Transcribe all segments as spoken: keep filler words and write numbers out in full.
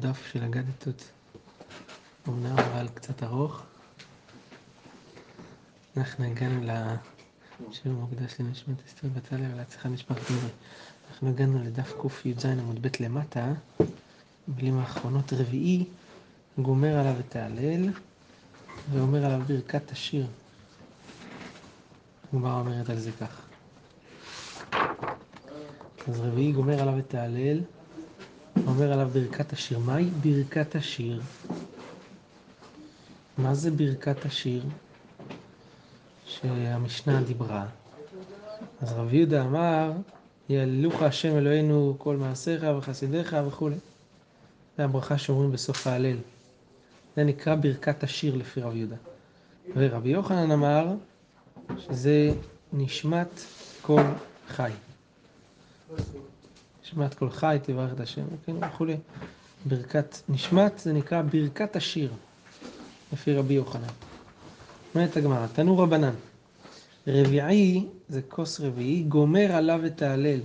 דף של אגדתות, אמנם אבל קצת ארוך. אנחנו הגענו לשיר מוקדש לנשמת אסתר בת הלל ולהצלחה משפחת נוי. אנחנו הגענו לדף קי"ז עמוד ב' למטה, במילים האחרונות רביעי, גומר עליו את ההלל ואומר עליו ברכת השיר. הגמרא אומרת על זה כך. אז רביעי גומר עליו את ההלל, אומר עליו ברכת השיר. מהי ברכת השיר? מה זה ברכת השיר שהמשנה דיברה? אז רבי יהודה אמר, יעללוך השם אלוהינו כל מעשיך וחסידיך וכו'. זה הברכה שאומרים בסוף ההלל. זה נקרא ברכת השיר לפי רבי יהודה. ורבי יוחנן אמר שזה נשמת כל חי. נשמת כל חי, תברך את השם, כן, וכולי. ברכת נשמת, זה נקרא ברכת השיר, לפי רבי יוחנן. אומרת הגמרא, תנו רבנן, רביעי, זה כוס רביעי, גומר עליו את ההלל,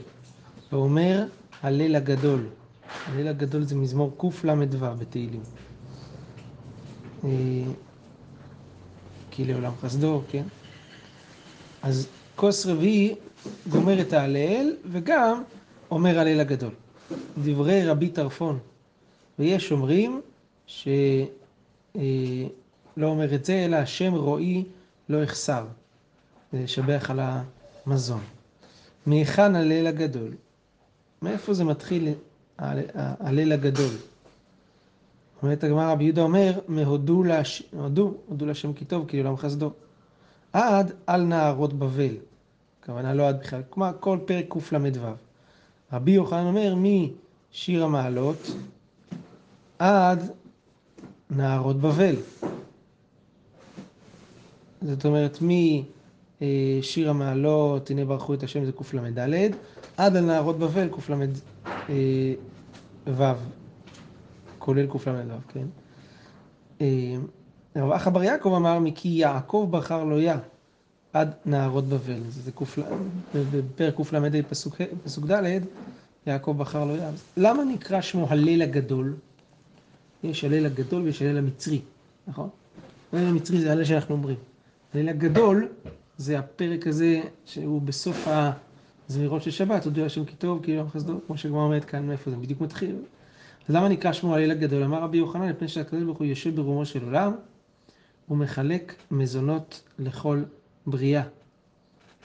ואומר הלל הגדול. הלל הגדול זה מזמור קל"ו בתהילים. כי לעולם חסדו, כן? אז כוס רביעי גומר את ההלל, וגם אומר הלל הגדול. דברי רבי טרפון, ויש אומרים שלא אומר את זה, אלא השם רואי לא יחסר. זה לשבח על המזון. מהיכן הלל הגדול? מאיפה זה מתחיל הלל הגדול? אומרת הגמרא, רבי יהודה אומר, מהודו להש... הודו, הודו להשם כי טוב, כי לעולם חסדו. עד על נהרות בבל. הכוונה לא עד בכלל, כמו כל פרק קל"ו. רבי יוחנן אומר, משיר המעלות עד נהרות בבל. זאת אומרת, משיר המעלות, הנה ברכו את השם, זה קל"ד, עד על נהרות בבל, קל"ו, כולל קל"ו, כן? רב אחא בר יעקב אמר, מכי יעקב בחר לו יה, עד נהרות בבל. זה בפרק קל"ה פסוק ד', יעקב בחר לו יה. למה נקרא שמו הלל הגדול? יש הלל הגדול ויש הלל המצרי, נכון? הלל המצרי זה הלל שאנחנו אומרים. הלל הגדול זה הפרק הזה שהוא בסוף הזמירות של שבת, הודו להשם כי טוב, כי לעולם חסדו, כמו שגמרא אומרת כאן, מאיפה זה בדיוק מתחיל. אז למה נקרא שמו הלל הגדול? אמר רבי יוחנן, לפני שהקדוש ברוך הוא יושב ברומו של עולם, הוא מחלק מזונות לכל בריאה,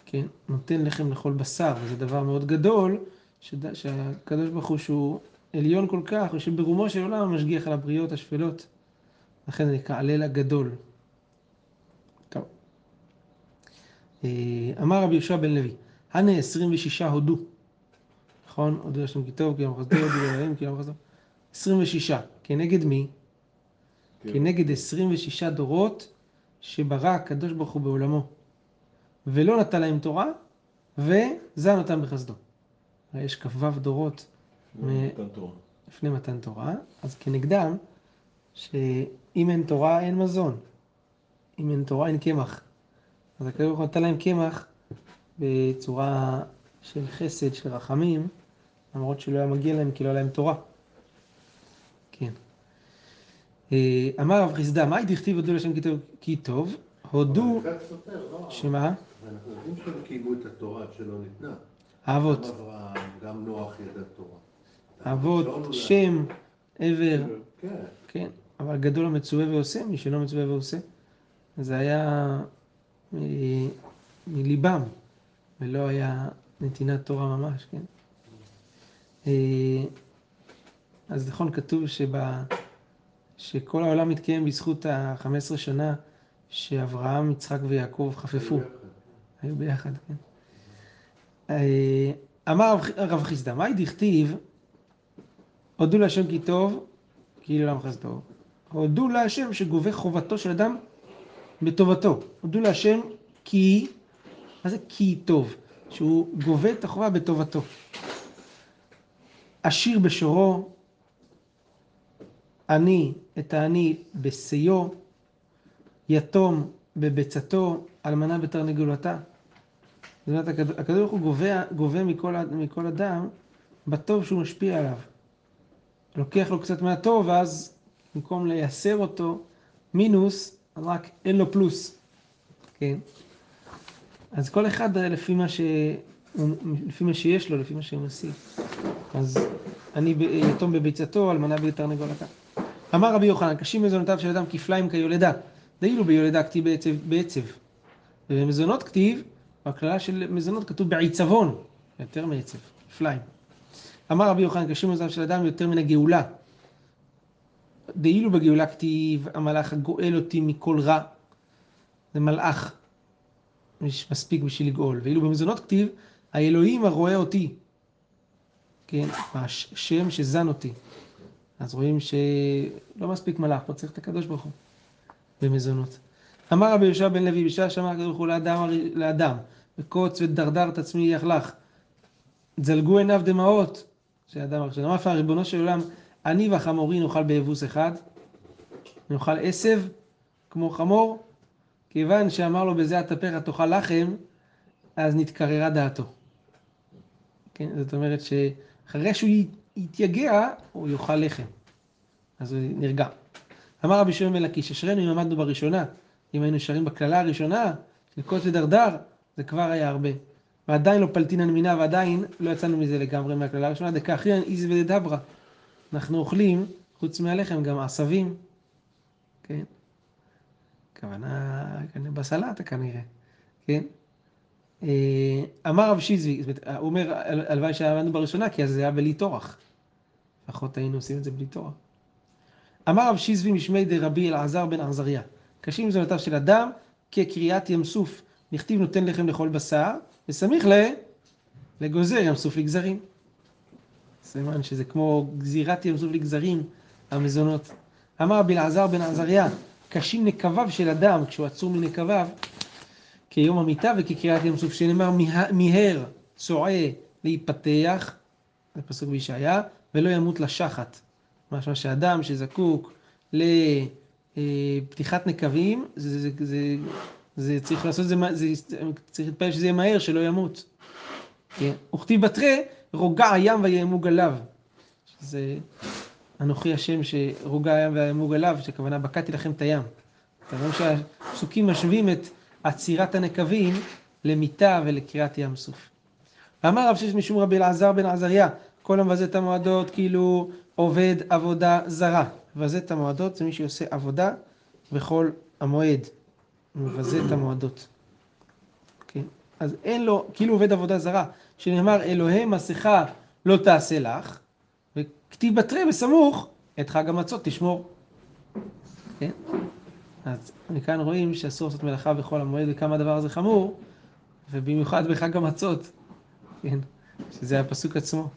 כן? נותן לחם לכל בשר, וזה דבר מאוד גדול, שד... שהקדוש ברוך הוא שהוא עליון כל כך, הוא שברומו של עולם משגיח על הבריות השפלות, לכן זה נקרא הלל הגדול. טוב. אמר רבי יהושע בן לוי, הנה עשרים ושישה הודו, נכון? הודו להשם כי טוב, כי לעולם חסדו, הודו להשם כי לעולם חסדו. עשרים ושש, כנגד מי? כן. כנגד עשרים ושש דורות שברא הקדוש ברוך הוא בעולמו. ולא נתן להם תורה, וזן אותם בחסדו. יש כ"ו דורות לפני מתן תורה, אז כנגדם, שאם אין תורה אין מזון, אם אין תורה אין קמח. אז הקדוש ברוך הוא נתן להם קמח בצורה של חסד, של רחמים, למרות שלא היה מגיע להם כי לא היה להם תורה. כן. אמר רב חסדא, מהי דכתיב הודו להשם כי טוב? הודו... שמה? אנחנו יודעים שהם קיימו את התורה שלא ניתנה. האבות. גם נוח ידע תורה. האבות, שם, עבר. כן. אבל גדול המצווה ועושה, מי שלא מצווה ועושה. זה היה מליבם, ולא היה נתינת תורה ממש, כן? אז נכון, כתוב שבה, שכל העולם מתקיים בזכות ה-חמש עשרה שנה שאברהם, יצחק ויעקב חפפו. היו ביחד, כן. אמר רב חסדא, מהי דכתיב, הודו להשם כי טוב, כי לעולם חסדו. הודו להשם שגובה חובתו של אדם בטובתו. הודו להשם כי, מה זה כי טוב? שהוא גובה את החובה בטובתו. עשיר בשורו, אני את העני בסיו, יתום בביצתו, אלמנה בתרנגולתה. זאת אומרת, הקדוש ברוך הוא גובה, גובה מכל, מכל אדם בטוב שהוא משפיע עליו. לוקח לו קצת מהטוב, ואז במקום לייסר אותו מינוס, רק אין לו פלוס. כן? אז כל אחד לפי מה, ש... לפי מה שיש לו, לפי מה שהוא מוסיף. אז אני ב... יתום בביצתו, אלמנה בתרנגולתה. אמר רבי יוחנן, קשים מזונותיו של אדם כפליים כיולדה. דהילו ביולדה כתיב בעצב, בעצב. ובמזונות כתיב, בכללה של מזונות כתוב בעיצבון, יותר מעצב, כפליים. אמר רבי יוחנן, קשים מזונותיו של אדם יותר מן הגאולה. דהילו בגאולה כתיב, המלאך הגואל אותי מכל רע. זה מלאך. מספיק בשביל לגאול. ואילו במזונות כתיב, האלוהים הרואה אותי. כן, השם שזן אותי. אז רואים שלא מספיק מלאך, פה צריך את הקדוש ברוך הוא. במזונות. אמר רבי יהושע בן לוי, בשעה שאמר הקדוש ברוך הוא לאדם, לאדם, וקוץ ודרדר את עצמי יחלך. זלגו עיניו דמעות, שהאדם הראשון. אמר פעם, ריבונו של עולם, אני וחמורי נאכל באבוס אחד, נאכל עשב, כמו חמור, כיוון שאמר לו בזה התפך תאכל לחם, אז נתקררה דעתו. כן, זאת אומרת שאחרי שהוא יתייגע, הוא יאכל לחם. אז הוא נרגע. אמר רבי שמעון בן לקיש, אשרנו אם עמדנו בראשונה, אם היינו שרים בכללה הראשונה, לקוץ ודרדר, זה כבר היה הרבה. ועדיין לא פלטינן מינה, ועדיין לא יצאנו מזה לגמרי מהכללה הראשונה, דקה אחרין איז ודדברה. אנחנו אוכלים, חוץ מהלחם, גם עשבים. כן? כוונה, בסלטה כנראה, כן? אמר רב שיזוי, הוא אומר, הלוואי שעמדנו בראשונה, כי אז זה היה בלי תורח. לפחות היינו עושים את זה בלי תורח. אמר רב שיזוי משמי די רבי אלעזר בן עזריה, קשים מזונותיו של אדם כקריאת ים סוף, נכתיב נותן לחם לכל בשר, וסמיך לגוזר ים סוף לגזרים. סימן שזה כמו גזירת ים סוף לגזרים, המזונות. אמר רבי אלעזר בן עזריה, קשים נקביו של אדם, כשהוא עצור מנקביו, כיום המיטה וכקריאת ים סוף, שנאמר מיהר צועה להיפתח, זה פסוק בישעיה, ולא ימות לשחת. משמע שאדם שזקוק לפתיחת נקבים, זה, זה, זה, זה, זה צריך לעשות, זה, זה, צריך להתפעל שזה יהיה מהר, שלא ימות. וכתיב בתרי, רוגע הים ויעמוג עליו. שזה... אנוכי השם שרוגע הים והימוג עליו, שכוונה בקעתי לכם את הים. אתה רואה שהפסוקים משווים את עצירת הנקבים למיטה ולקריאת ים סוף. אמר רב שיש משום רבי אלעזר בן עזריה, כל המבזה את המועדות כאילו עובד עבודה זרה. מבזה את המועדות זה מי שעושה עבודה בכל המועד. מבזה את המועדות. כן? אז אין לו, כאילו עובד עבודה זרה, שנאמר אלוהי מסכה לא תעשה לך, כתיב בתרי בסמוך, את חג המצות תשמור. כן? אז מכאן רואים שאסור לעשות מלאכה בכל המועד וכמה הדבר הזה חמור, ובמיוחד בחג המצות. כן? שזה הפסוק עצמו.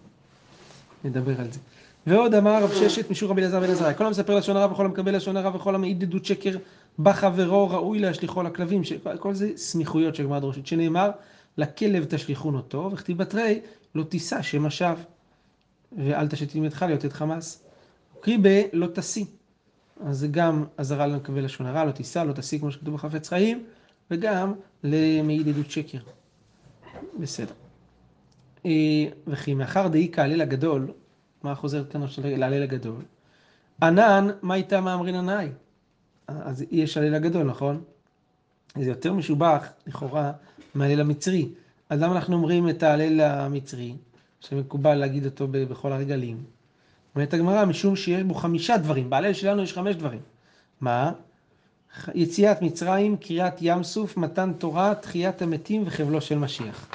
נדבר על זה. ועוד אמר רב ששת משום רבי אלעזר בן עזריה, כל המספר לשון הרע וכל המקבל לשון הרע וכל המעיד עדות שקר בחברו ראוי להשליחו לכלבים. כל זה סמיכויות של גמרא דורשת, שנאמר לכלב תשליכון אותו, וכתיב בתרי לא תישא שם השווא. ואל תשתים את חליות את חמאס. קרי ב לא תסי. אז זה גם עזרה למקבל לשון הרע, לא תיסה, לא תסי כמו שכתוב בחפץ חיים, וגם למעיד עדות שקר. בסדר. וכי מאחר דאי כהלל הגדול, מה חוזרת כאן של הלל הגדול? ענן, מה הייתה מאמרין ענאי? אז יש הלל הגדול, נכון? זה יותר משובח, לכאורה, מהלל המצרי. אז למה אנחנו אומרים את ההלל המצרי? שמקובל להגיד אותו בכל הרגלים. אומרת הגמרא, משום שיש בו חמישה דברים, בהלל שלנו יש חמש דברים. מה? יציאת מצרים, קריאת ים סוף, מתן תורה, תחיית המתים וחבלו של משיח.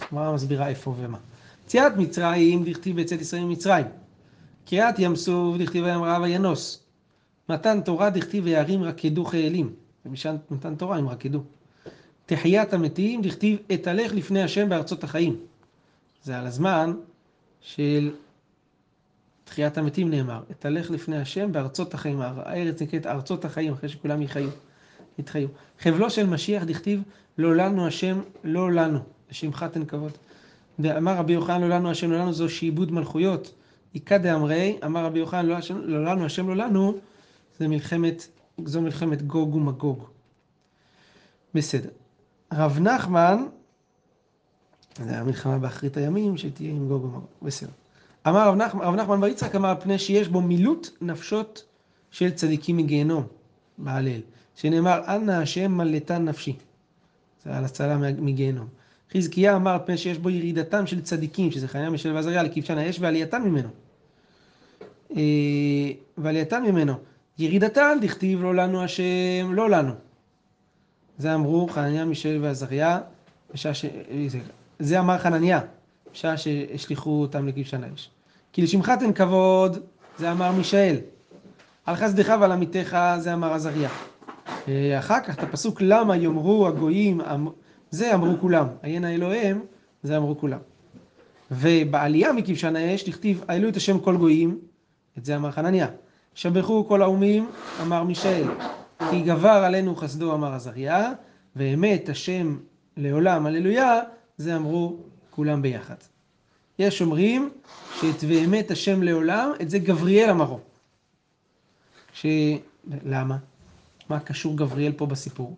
הגמרא מסבירה איפה ומה. יציאת מצרים, דכתיב בצאת ישראל ממצרים. קריאת ים סוף, דכתיב ים רעב וינוס. מתן תורה, דכתיב וירים רקדו חיילים. ומשם מתן תורה הם רקדו. תחיית המתים, דכתיב אתהלך לפני השם בארצות החיים. זה על הזמן של תחיית המתים נאמר, אתהלך לפני השם בארצות החיים, הארץ נקראת ארצות החיים, אחרי שכולם יחיו, יתחיו. חבלו של משיח דכתיב, לא לנו השם, לא לנו, לשמך תן כבוד. ואמר רבי יוחנן, לא לנו השם, לא לנו, זו שעיבוד מלכויות. איקא דאמרי, אמר רבי יוחנן, לא, לא לנו השם, לא לנו, זה מלחמת, זו מלחמת גוג ומגוג. בסדר. רב נחמן, זה המלחמה באחרית הימים שתהיה עם גוג ומגוג. בסדר. אמר רב נחמן, רב נחמן בר יצחק אמר, פני שיש בו מילות נפשות של צדיקים מגיהנום בהלל, שנאמר אנא השם מלטן נפשי, זה על הצלה מגיהנום. חזקיה אמר, פני שיש בו ירידתם של צדיקים, שזה חנניה מישאל ועזריה לכבשן האש ועלייתן ממנו. ועלייתן ממנו, ירידתן דכתיב לא לנו השם, לא לנו. זה אמרו חנניה מישאל ועזריה, ש... זה אמר חנניה, בשעה שהשליחו אותם לכבשן האש. כי לשמך תן כבוד, זה אמר מישאל. על חסדך ועל עמיתך, זה אמר עזריה. אחר כך את הפסוק למה יאמרו הגויים, זה אמרו כולם. עיין האלוהים, זה אמרו כולם. ובעלייה מכבשן האש, לכתיב העלו את השם כל גויים, את זה אמר חנניה. שבחו כל האומים, אמר מישאל. כי גבר עלינו חסדו, אמר עזריה. ואמת השם לעולם, הללויה, זה אמרו כולם ביחד. יש אומרים שאת ואמת השם לעולם, את זה גבריאל אמרו. ש... למה? מה קשור גבריאל פה בסיפור?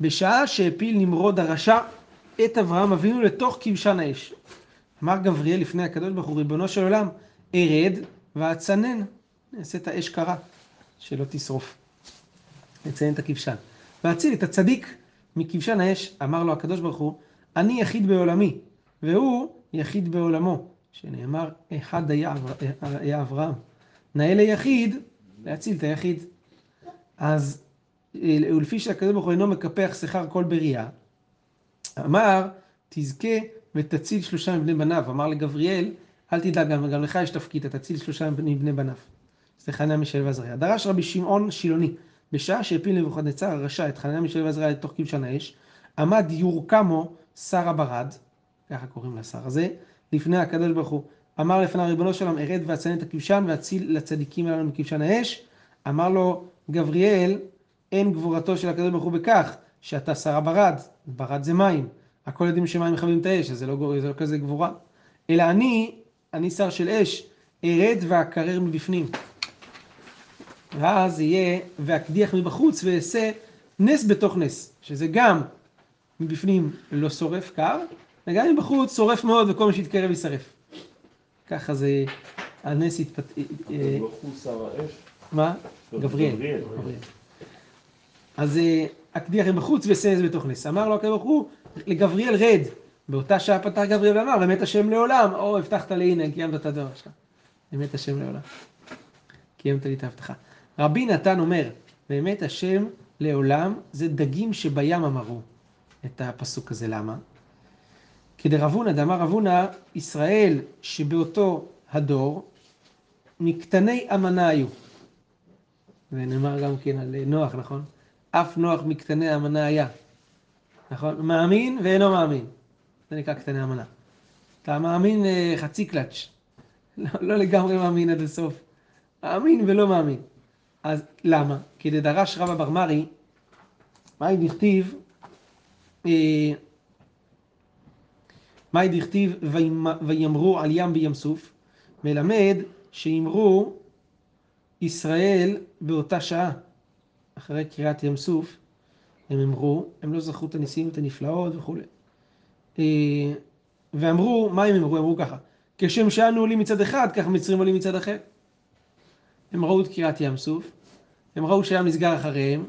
בשעה שהפיל נמרוד הרשע את אברהם אבינו לתוך כבשן האש. אמר גבריאל לפני הקדוש ברוך הוא, ריבונו של עולם, ארד ואצנן, נעשה את האש קרה, שלא תשרוף. נציין את הכבשן. והציל את הצדיק מכבשן האש, אמר לו הקדוש ברוך הוא, אני יחיד בעולמי, והוא יחיד בעולמו, שנאמר, אחד היה, היה אברהם. נאה ליחיד, להציל את היחיד. אז, ולפי שהקדוש ברוך הוא אינו מקפח שכר כל בריאה, אמר, תזכה ותציל שלושה מבני בניו. אמר לגבריאל, אל תדאג, גם, גם לך יש תפקיד, תציל שלושה מבני בניו. זה חנניה מישאל ועזריה. דרש רבי שמעון שילוני, בשעה שהפיל נבוכדנצר הרשע את חנניה מישאל ועזריה לתוך כבשן האש, עמד יורקמו שר הברד, ככה קוראים לשר הזה, לפני הקדוש ברוך הוא, אמר לפניו ריבונו של עולם, ארד ואצנן את הכבשן ואציל לצדיקים עלינו מכבשן האש. אמר לו גבריאל, אין גבורתו של הקדוש ברוך הוא בכך שאתה שר הברד, ברד זה מים, הכל יודעים שמים מכבים את האש, אז זה לא, זה לא כזה גבורה, אלא אני, אני שר של אש, ארד ואקרר מבפנים, ואז יהיה ואקדיח מבחוץ ואעשה נס בתוך נס, שזה גם מבפנים לא שורף קר, וגם מבחוץ שורף מאוד וכל מה שיתקרב יישרף. ככה זה הנס התפתח... מבחוץ שר האש? מה? גבריאל. אז אקדיח מבחוץ ואעשה נס בתוך נס. אמר לו הקדוש ברוך הוא לגבריאל רד. באותה שעה פתח גבריאל ואמר, אמת השם לעולם, או הבטחת לי, הנה, קיימת את הדבר שלך. אמת השם לעולם. קיימת לי את ההבטחה. רבי נתן אומר, באמת השם לעולם זה דגים שבים אמרו את הפסוק הזה. למה? כדרבונה, דאמר רבונה, ישראל שבאותו הדור מקטני אמנה היו. ונאמר גם כן על נוח, נכון? אף נוח מקטני אמנה היה. נכון? מאמין ואינו מאמין. זה נקרא קטני אמנה. אתה מאמין חצי קלאץ'. לא, לא לגמרי מאמין עד הסוף. מאמין ולא מאמין. אז למה? כי דרש רבא בר מרי, מהי דכתיב, מהי דכתיב ויאמרו על ים בים סוף, מלמד שיאמרו ישראל באותה שעה, אחרי קריאת ים סוף, הם אמרו, הם לא זכרו את הניסים, את הנפלאות וכו'. ואמרו, מה הם אמרו? אמרו ככה, כשם שאנו עולים מצד אחד, כך מצרים עולים מצד אחר. הם ראו את קריאת ים סוף, הם ראו שהים נסגר אחריהם,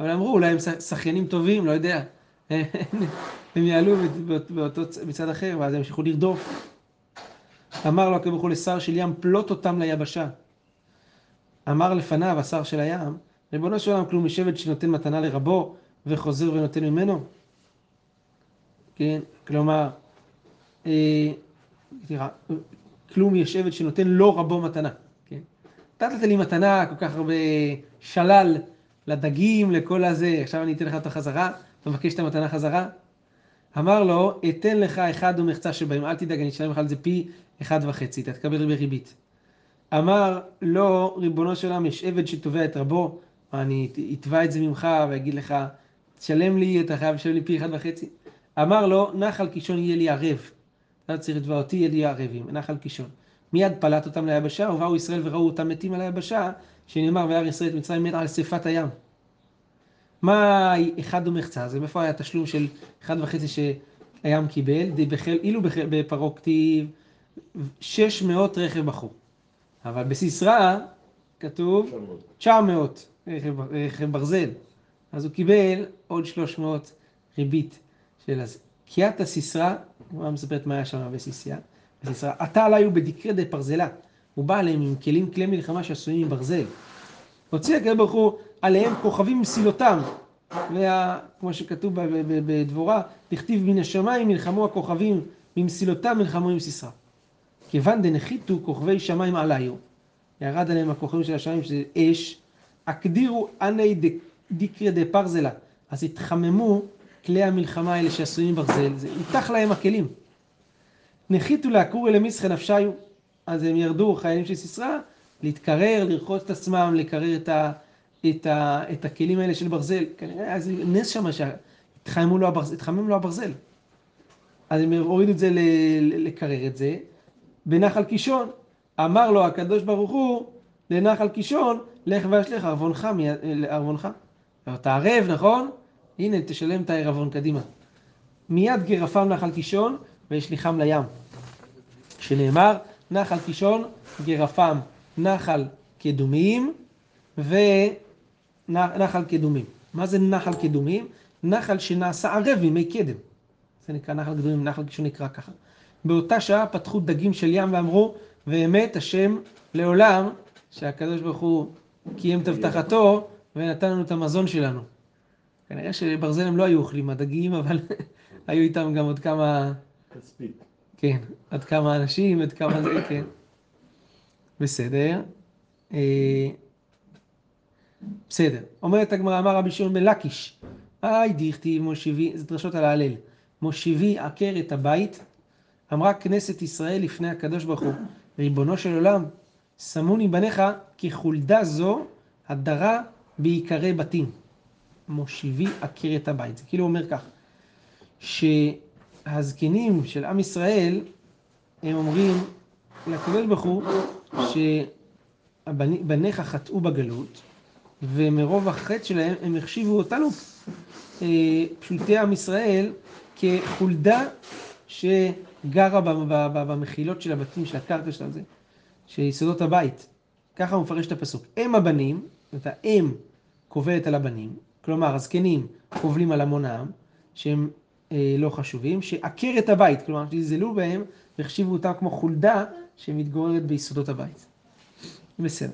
אבל אמרו, אולי הם שחיינים טובים, לא יודע. הם יעלו באותו מצד אחר, ואז הם המשיכו לרדוף. אמר לו הקב"ה לשר של ים, פלוט אותם ליבשה. אמר לפניו, השר של הים, ריבונו של עולם, כלום משבט שנותן מתנה לרבו, וחוזר ונותן ממנו. כן, כלומר, אה, תראה, כלום ישבט שנותן לא רבו מתנה. כן? נתת לי מתנה, כל כך הרבה שלל לדגים, לכל הזה, עכשיו אני אתן לך את החזרה. אתה מבקש את המתנה חזרה? אמר לו, אתן לך אחד ומחצה שבהם, אל תדאג, אני אשלם לך על זה פי אחד וחצי, אתה תקבל בריבית. אמר לו, ריבונו של עולם, יש עבד שתובע את רבו, אני אתבע את זה ממך ואגיד לך, תשלם לי, אתה חייב לשלם לי פי אחד וחצי. אמר לו, נחל קישון יהיה לי ערב, אתה צריך לתבע אותי, יהיה לי ערבים, נחל קישון. מיד פלט אותם ליבשה, ובאו ישראל וראו אותם מתים על היבשה, שנאמר, וירא ישראל את מצרים מת על שפת הים. מה אחד ומחצה? זה מאיפה היה התשלום של אחד וחצי שהים קיבל? אילו בפרעה כתיב, שש מאות רכב בחור. אבל בסיסרא כתוב תשע מאות רכב, רכב ברזל. אז הוא קיבל עוד שלוש מאות ריבית של הזה. קיאת הסיסרא, הוא מספרת מה היה שם בסיסרא, בסיסרא, עתה עליו בדקרי דה פרזלה. הוא בא עליהם עם כלים, כלי מלחמה שעשויים עם ברזל. הוציא הקדוש ברוך הוא עליהם כוכבים מסילותם. וכמו שכתוב בדבורה, תכתיב מן השמיים מלחמו הכוכבים, ממסילותם מלחמו עם סיסרא. כיוון דנחיתו כוכבי שמיים עליו, ירד עליהם הכוכבים של השמיים שזה אש, הקדירו עני דקרי דה פרזלה. אז התחממו כלי המלחמה האלה שעשויים ברזל, זה הותח להם הכלים. נחיתו להקור אל המסחן נפשיו, אז הם ירדו, חיילים של סיסרא, להתקרר, לרחוץ את עצמם, לקרר את, ה, את, ה, את הכלים האלה של ברזל. כנראה, אז נס שם שהתחמם לו, לו הברזל. אז הם הורידו את זה ל, לקרר את זה. בנחל קישון, אמר לו הקדוש ברוך הוא, לנחל קישון, לך ואשלך ערבונך, ערבונך. אתה ערב, נכון? הנה, תשלם את הערבון קדימה. מיד גרפם נחל קישון, וישליחם לים. שנאמר, נחל קישון, גרפם, נחל קדומים ונחל קדומים. מה זה נחל קדומים? נחל שנעשה ערב ממי קדם. זה נקרא נחל קדומים, נחל קישון נקרא ככה. באותה שעה פתחו דגים של ים ואמרו, ואמת השם לעולם, שהקדוש ברוך הוא קיים תבטחתו ונתן לנו את המזון שלנו. כנראה שברזל הם לא היו אוכלים הדגים, אבל היו איתם גם עוד כמה... כספית. כן, עד כמה אנשים, עד כמה זה, כן. בסדר. בסדר. אומרת הגמרא, אמר רבי שמעון בן לקיש, היי דיכתי מושיבי, זה דרשות על ההלל, מושיבי עקר את הבית, אמרה כנסת ישראל לפני הקדוש ברוך הוא, ריבונו של עולם, שמוני בניך כחולדה זו הדרה בעיקרי בתים. מושיבי עקר את הבית. זה כאילו אומר כך, ש... הזקנים של עם ישראל, הם אומרים לקבל בחור שבניך חטאו בגלות, ומרוב החטא שלהם הם החשיבו אותנו, פשוטי עם ישראל, כחולדה שגרה במחילות של הבתים, של הקרקע של זה, שיסודות הבית. ככה הוא מפרש את הפסוק. הם הבנים, זאת אומרת, הם קובלת על הבנים, כלומר, הזקנים קובלים על המונם, שהם לא חשובים, שעקר את הבית, כלומר שזלזלו בהם והחשיבו אותם כמו חולדה שמתגוררת ביסודות הבית. בסדר.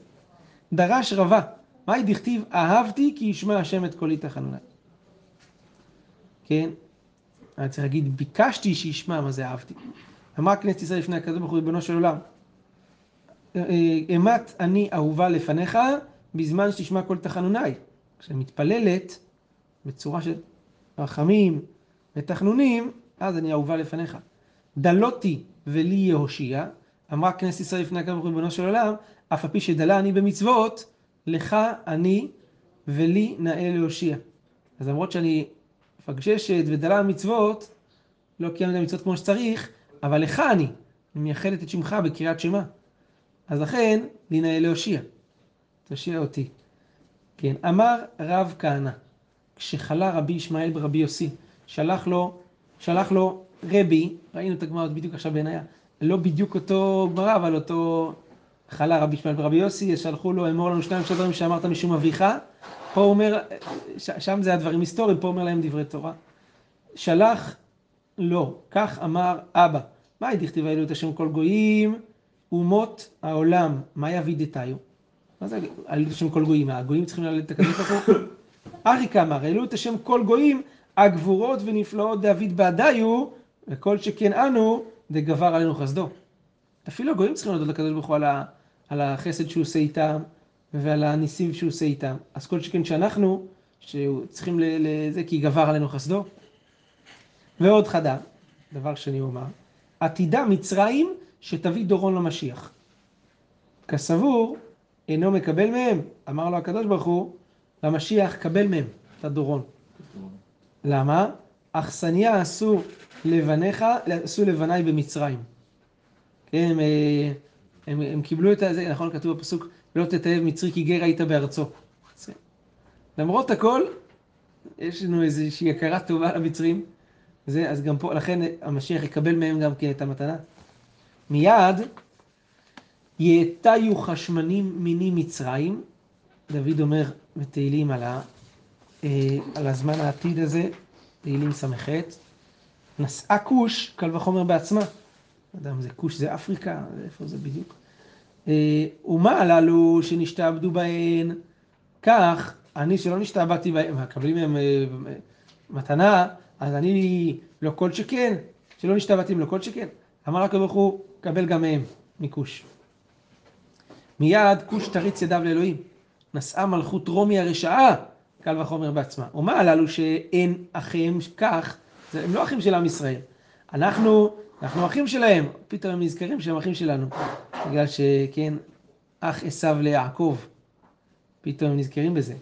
דרש רבה, מהי דכתיב אהבתי כי ישמע השם את קולי תחנוני. כן? אני צריך להגיד ביקשתי שישמע, מה זה אהבתי. אמרה כנסת ישראל לפני הקדוש ברוך הוא ריבונו של עולם, אמת אני אהובה לפניך בזמן שתשמע קול תחנוני. כשמתפללת בצורה של רחמים ותחנונים, אז אני אהובה לפניך. דלותי ולי יהושיע, אמרה כנסת ישראל לפני הקדוש ברוך הוא ריבונו של עולם, אף על פי שדלה אני במצוות, לך אני ולי נאה להושיע. אז למרות שאני מפגששת ודלה המצוות, לא קיימת המצוות כמו שצריך, אבל לך אני, אני מייחדת את שמך בקריאת שמה. אז לכן, לי נאה להושיע. תושיע אותי. כן, אמר רב כהנא, כשחלה רבי ישמעאל ברבי יוסי, שלח לו, שלח לו רבי, ראינו את הגמרא בדיוק עכשיו בעיניה, לא בדיוק אותו גמרא, אבל אותו חלה רבי ישמעאל ברבי יוסי, שלחו לו, אמור לנו שניים שלושה דברים שאמרת משום אביך, פה הוא אומר, ש- שם זה הדברים היסטוריים, פה אומר להם דברי תורה. שלח לו, כך אמר אבא, מהי דכתיב העלו את השם כל גויים, אומות העולם, מה יבידתיו? מה זה העלו את השם כל גויים? הגויים צריכים להעלות את הקדוש ברוך הוא? אריק אמר, העלו את השם כל גויים, הגבורות ונפלאות דוד בעדיו, וכל שכן אנו, דגבר עלינו חסדו. אפילו הגויים צריכים להודות לקדוש ברוך הוא על, ה, על החסד שהוא עושה איתם, ועל הניסים שהוא עושה איתם. אז כל שכן שאנחנו, שצריכים לזה, כי גבר עלינו חסדו. ועוד חדה, דבר שאני אומר, עתידה מצרים שתביא דורון למשיח. כסבור, אינו מקבל מהם, אמר לו הקדוש ברוך הוא, למשיח קבל מהם את הדורון. למה? אכסניה עשו לבניך, עשו לבני במצרים. כן, הם, הם, הם קיבלו את זה, נכון כתוב בפסוק, לא תתאהב מצרי כי גר היית בארצו. למרות הכל, יש לנו איזושהי הכרה טובה למצרים, זה, אז גם פה, לכן המשיח יקבל מהם גם כן את המתנה. מיד יאתיו חשמנים מיני מצרים. דוד אומר בתהילים על, ה, על הזמן העתיד הזה, תהילים סמכת, נשאה כוש, קל וחומר בעצמה. אדם זה כוש, זה אפריקה, איפה זה בדיוק? ומה הללו שנשתעבדו בהן, כך אני שלא נשתעבדתי בהן, והקבלים הם מתנה, אז אני לא כל שכן, שלא נשתעבדתי לא כל שכן. אמר הקב"ה, קבל גם מהם, מכוש. מיד כוש תריץ ידיו לאלוהים, נשאה מלכות רומי הרשעה, קל וחומר בעצמה. ומה הללו שאין אחים כך, הם לא אחים של עם ישראל. אנחנו, אנחנו אחים שלהם, פתאום הם נזכרים שהם אחים שלנו. בגלל שכן, אח עשיו ליעקב, פתאום הם נזכרים בזה.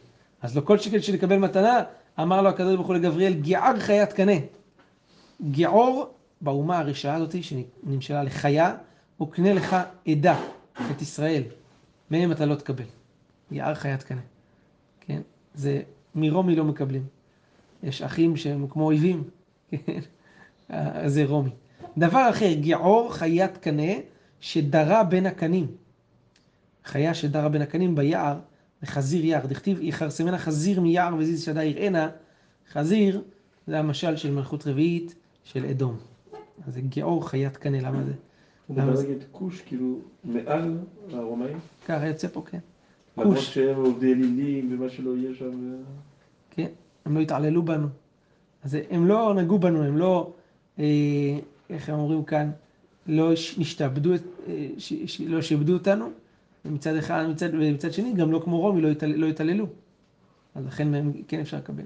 אז לא כל שקל שלקבל מתנה, אמר לו הקדוש ברוך הוא לגבריאל, גיער חיית קנה. גיעור, באומה הרשעה הזאת שנמשלה לחיה, הוא קנה לך עדה, את ישראל. מהם אתה לא תקבל. גיער חיית קנה. כן? זה מרומי לא מקבלים. יש אחים שהם כמו אויבים. כן? זה רומי. דבר אחר, גיעור חיית קנה, שדרה בין הקנים. חיה שדרה בין הקנים ביער, לחזיר יער. דכתיב, יחרסמנה חזיר מיער וזיז שדה יראנה. חזיר, זה המשל של מלכות רביעית של אדום. אז זה גיאור חיית קנה, למה זה? אתה בא להגיד כוש, כאילו, מעל הרומאים? ככה יוצא פה, כן. למרות שהם עובדי אלילים ומה שלא יהיה שם. כן, הם לא התעללו בנו. אז הם לא נגעו בנו, הם לא, איך הם אומרים כאן, לא נשתעבדו, לא שיבדו אותנו, ומצד אחד, ומצד שני, גם לא כמו רומי, לא יתעללו. אז לכן מהם כן אפשר לקבל.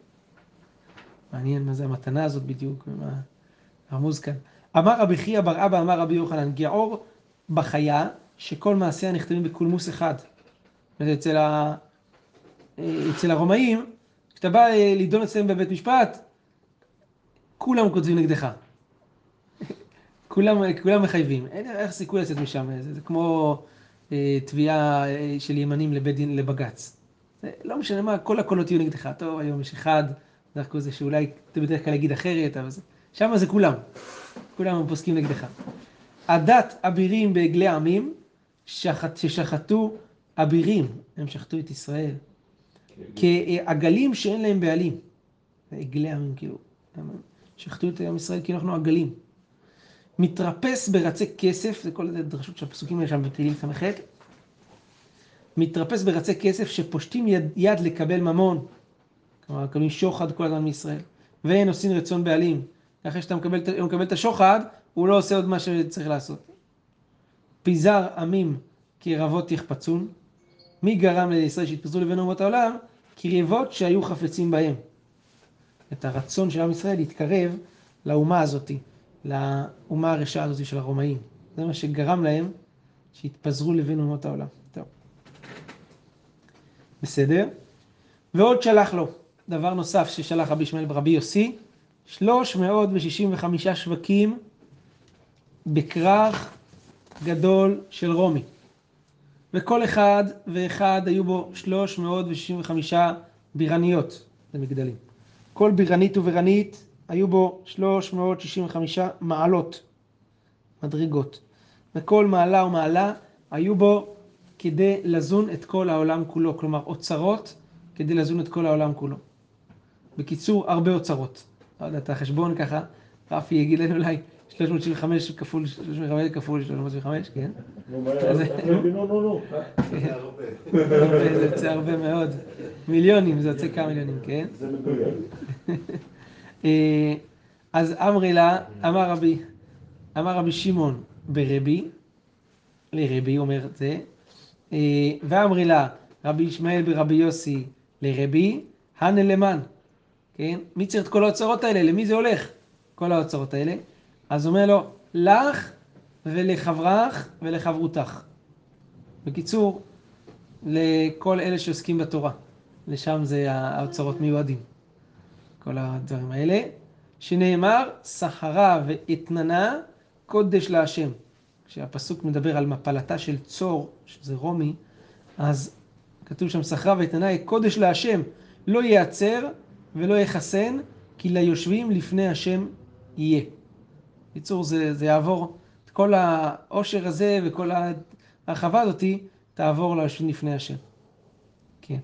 מעניין מה זה המתנה הזאת בדיוק, ומה הרמוז כאן. אמר רבי חייא בר אבא, אמר רבי יוחנן, גיעור בחיה, שכל מעשיה נכתבים בקולמוס אחד. אצל, ה... אצל הרומאים, כשאתה בא לדון אצלם בבית משפט, כולם כותבים נגדך. כולם, כולם מחייבים. אין איך סיכוי לצאת משם. זה, זה כמו אה, תביעה אה, של ימנים לבית דין לבגץ. זה לא משנה מה, כל הקולות יהיו נגדך. טוב, היום יש אחד, דרך כזה שאולי אתה בדרך כלל להגיד אחרת, אבל זה... שם זה כולם. כולם פוסקים נגדך. עדת אבירים בעגלי העמים, שחט, ששחטו אבירים. הם שחטו את ישראל. כעגלים שאין להם בעלים. עגלי העמים, כאילו. שחטו את עם ישראל, כאילו אנחנו עגלים. מתרפס ברצי כסף, זה כל הדרשות שהפסוקים האלה שם בתהילים סמכת, מתרפס ברצי כסף שפושטים יד, יד לקבל ממון, כלומר, מקבלים שוחד כל הזמן מישראל, ואין עושים רצון בעלים. אחרי שאתה מקבל, מקבל את השוחד, הוא לא עושה עוד מה שצריך לעשות. פיזר עמים כרבות יחפצון, מי גרם לישראל שהתפזרו לבין אומות העולם? כרבות שהיו חפצים בהם. את הרצון של עם ישראל להתקרב לאומה הזאת. לאומה הרשעה הזאת של הרומאים. זה מה שגרם להם שהתפזרו לבין אומות העולם. טוב. בסדר? ועוד שלח לו, דבר נוסף ששלח רבי ישמעאל ברבי יוסי, שלוש מאות שישים וחמישה שווקים בכרך גדול של רומי. וכל אחד ואחד היו בו שלוש מאות שישים וחמש בירניות, זה מגדלים. כל בירנית ובירנית, היו בו שלוש מאות שישים וחמש מעלות, מדרגות. וכל מעלה ומעלה היו בו כדי לזון את כל העולם כולו. כלומר, אוצרות כדי לזון את כל העולם כולו. בקיצור, הרבה אוצרות. לא יודע, את החשבון ככה, רפי יגיד לנו אולי שלוש מאות שישים וחמש כפול שלוש מאות וחמש כפול שלוש מאות וחמש, כן? לא, לא, לא. זה הרבה. זה יוצא הרבה מאוד. מיליונים, זה יוצא כמה מיליונים, כן? זה מדויק. אז אמרלה, אמר רבי, אמר רבי שמעון ברבי, לרבי אומר את זה, ואמרלה, רבי ישמעאל ברבי יוסי לרבי, הנלמן, כן? מי צריך את כל האוצרות האלה? למי זה הולך? כל האוצרות האלה. אז אומר לו, לך ולחברך ולחברותך. בקיצור, לכל אלה שעוסקים בתורה, לשם זה האוצרות מיועדים. כל הדברים האלה, שנאמר, סחרה ואתננה קודש להשם. כשהפסוק מדבר על מפלתה של צור, שזה רומי, אז כתוב שם סחרה ואתננה היא קודש להשם, לא ייעצר ולא יחסן, כי ליושבים לפני השם יהיה. בקיצור, זה, זה יעבור את כל העושר הזה וכל ההרחבה הזאת תעבור לרשות לפני השם. כן,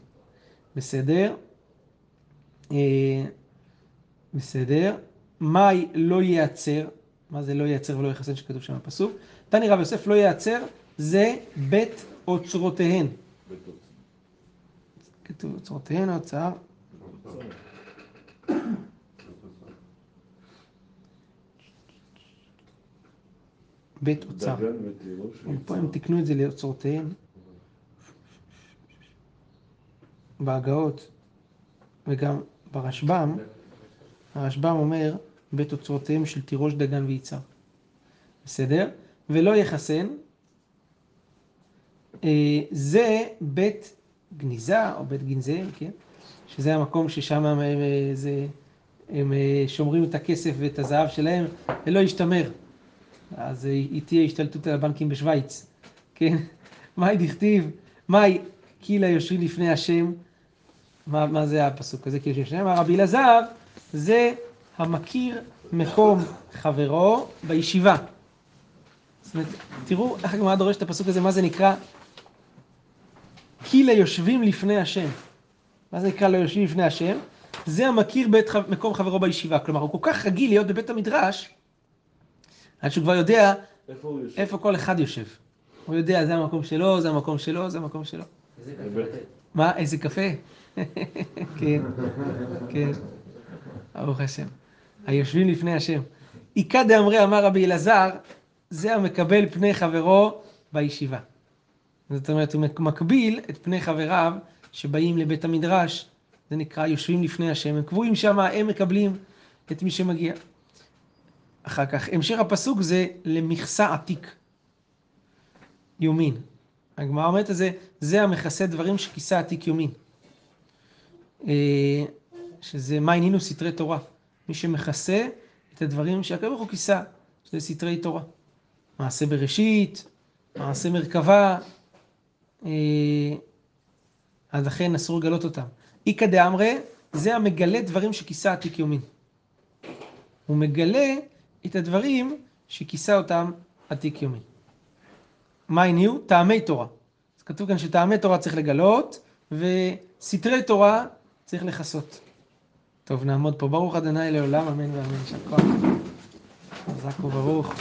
בסדר. בסדר. מאי לא ייעצר, מה זה לא ייעצר ולא יחסן שכתוב שם הפסוק? תני רב יוסף לא ייעצר, זה בית אוצרותיהן. כתוב אוצרותיהן או אוצר? בית אוצר. פה הם תקנו את זה לאוצרותיהן. בהגאות וגם ברשב"ם, הרשב"ם אומר בית אוצרותיהם של תירוש דגן ויצהר. בסדר? ולא יחסן, זה בית גניזה או בית גנזה, כן? שזה המקום ששם הם, זה, הם שומרים את הכסף ואת הזהב שלהם ולא ישתמר. אז היא תהיה השתלטות על הבנקים בשוויץ, כן? מאי דכתיב, מאי קהילה יושרים לפני השם, מה, מה זה הפסוק הזה? כי יש שם, הרבי אלעזר, זה המכיר מקום חברו בישיבה. זאת אומרת, תראו איך הגמרא דורשת את הפסוק הזה, מה זה נקרא? כי ליושבים לפני השם. מה זה נקרא ליושבים לפני השם? זה המכיר בית מקום חברו בישיבה. כלומר, הוא כל כך רגיל להיות בבית המדרש, עד שהוא כבר יודע איפה, איפה כל אחד יושב. הוא יודע, זה המקום שלו, זה המקום שלו, זה המקום שלו. איזה קפה? מה? איזה קפה? כן, כן. ברוך השם. היושבים לפני השם. איכא דאמרי אמר רבי אלעזר, זה המקבל פני חברו בישיבה. זאת אומרת, הוא מקביל את פני חבריו שבאים לבית המדרש, זה נקרא יושבים לפני השם, הם קבועים שם, הם מקבלים את מי שמגיע. אחר כך, המשך הפסוק זה למכסה עתיק, יומין. הגמרא אומרת את זה, זה המכסה דברים שכיסה עתיק יומין. שזה מה ענינו סתרי תורה, מי שמכסה את הדברים שהקב"ה הוא כיסה, שזה סתרי תורה. מעשה בראשית, מעשה מרכבה, אז לכן אסור לגלות אותם. איכא דאמרי, זה המגלה דברים שכיסה עתיק יומין. הוא מגלה את הדברים שכיסה אותם עתיק יומין. מה ענינו? טעמי תורה. אז כתוב כאן שטעמי תורה צריך לגלות, וסתרי תורה צריך לחסות. טוב, נעמוד פה. ברוך ה' לעולם, אמן ואמן. שכוח. חזק וברוך.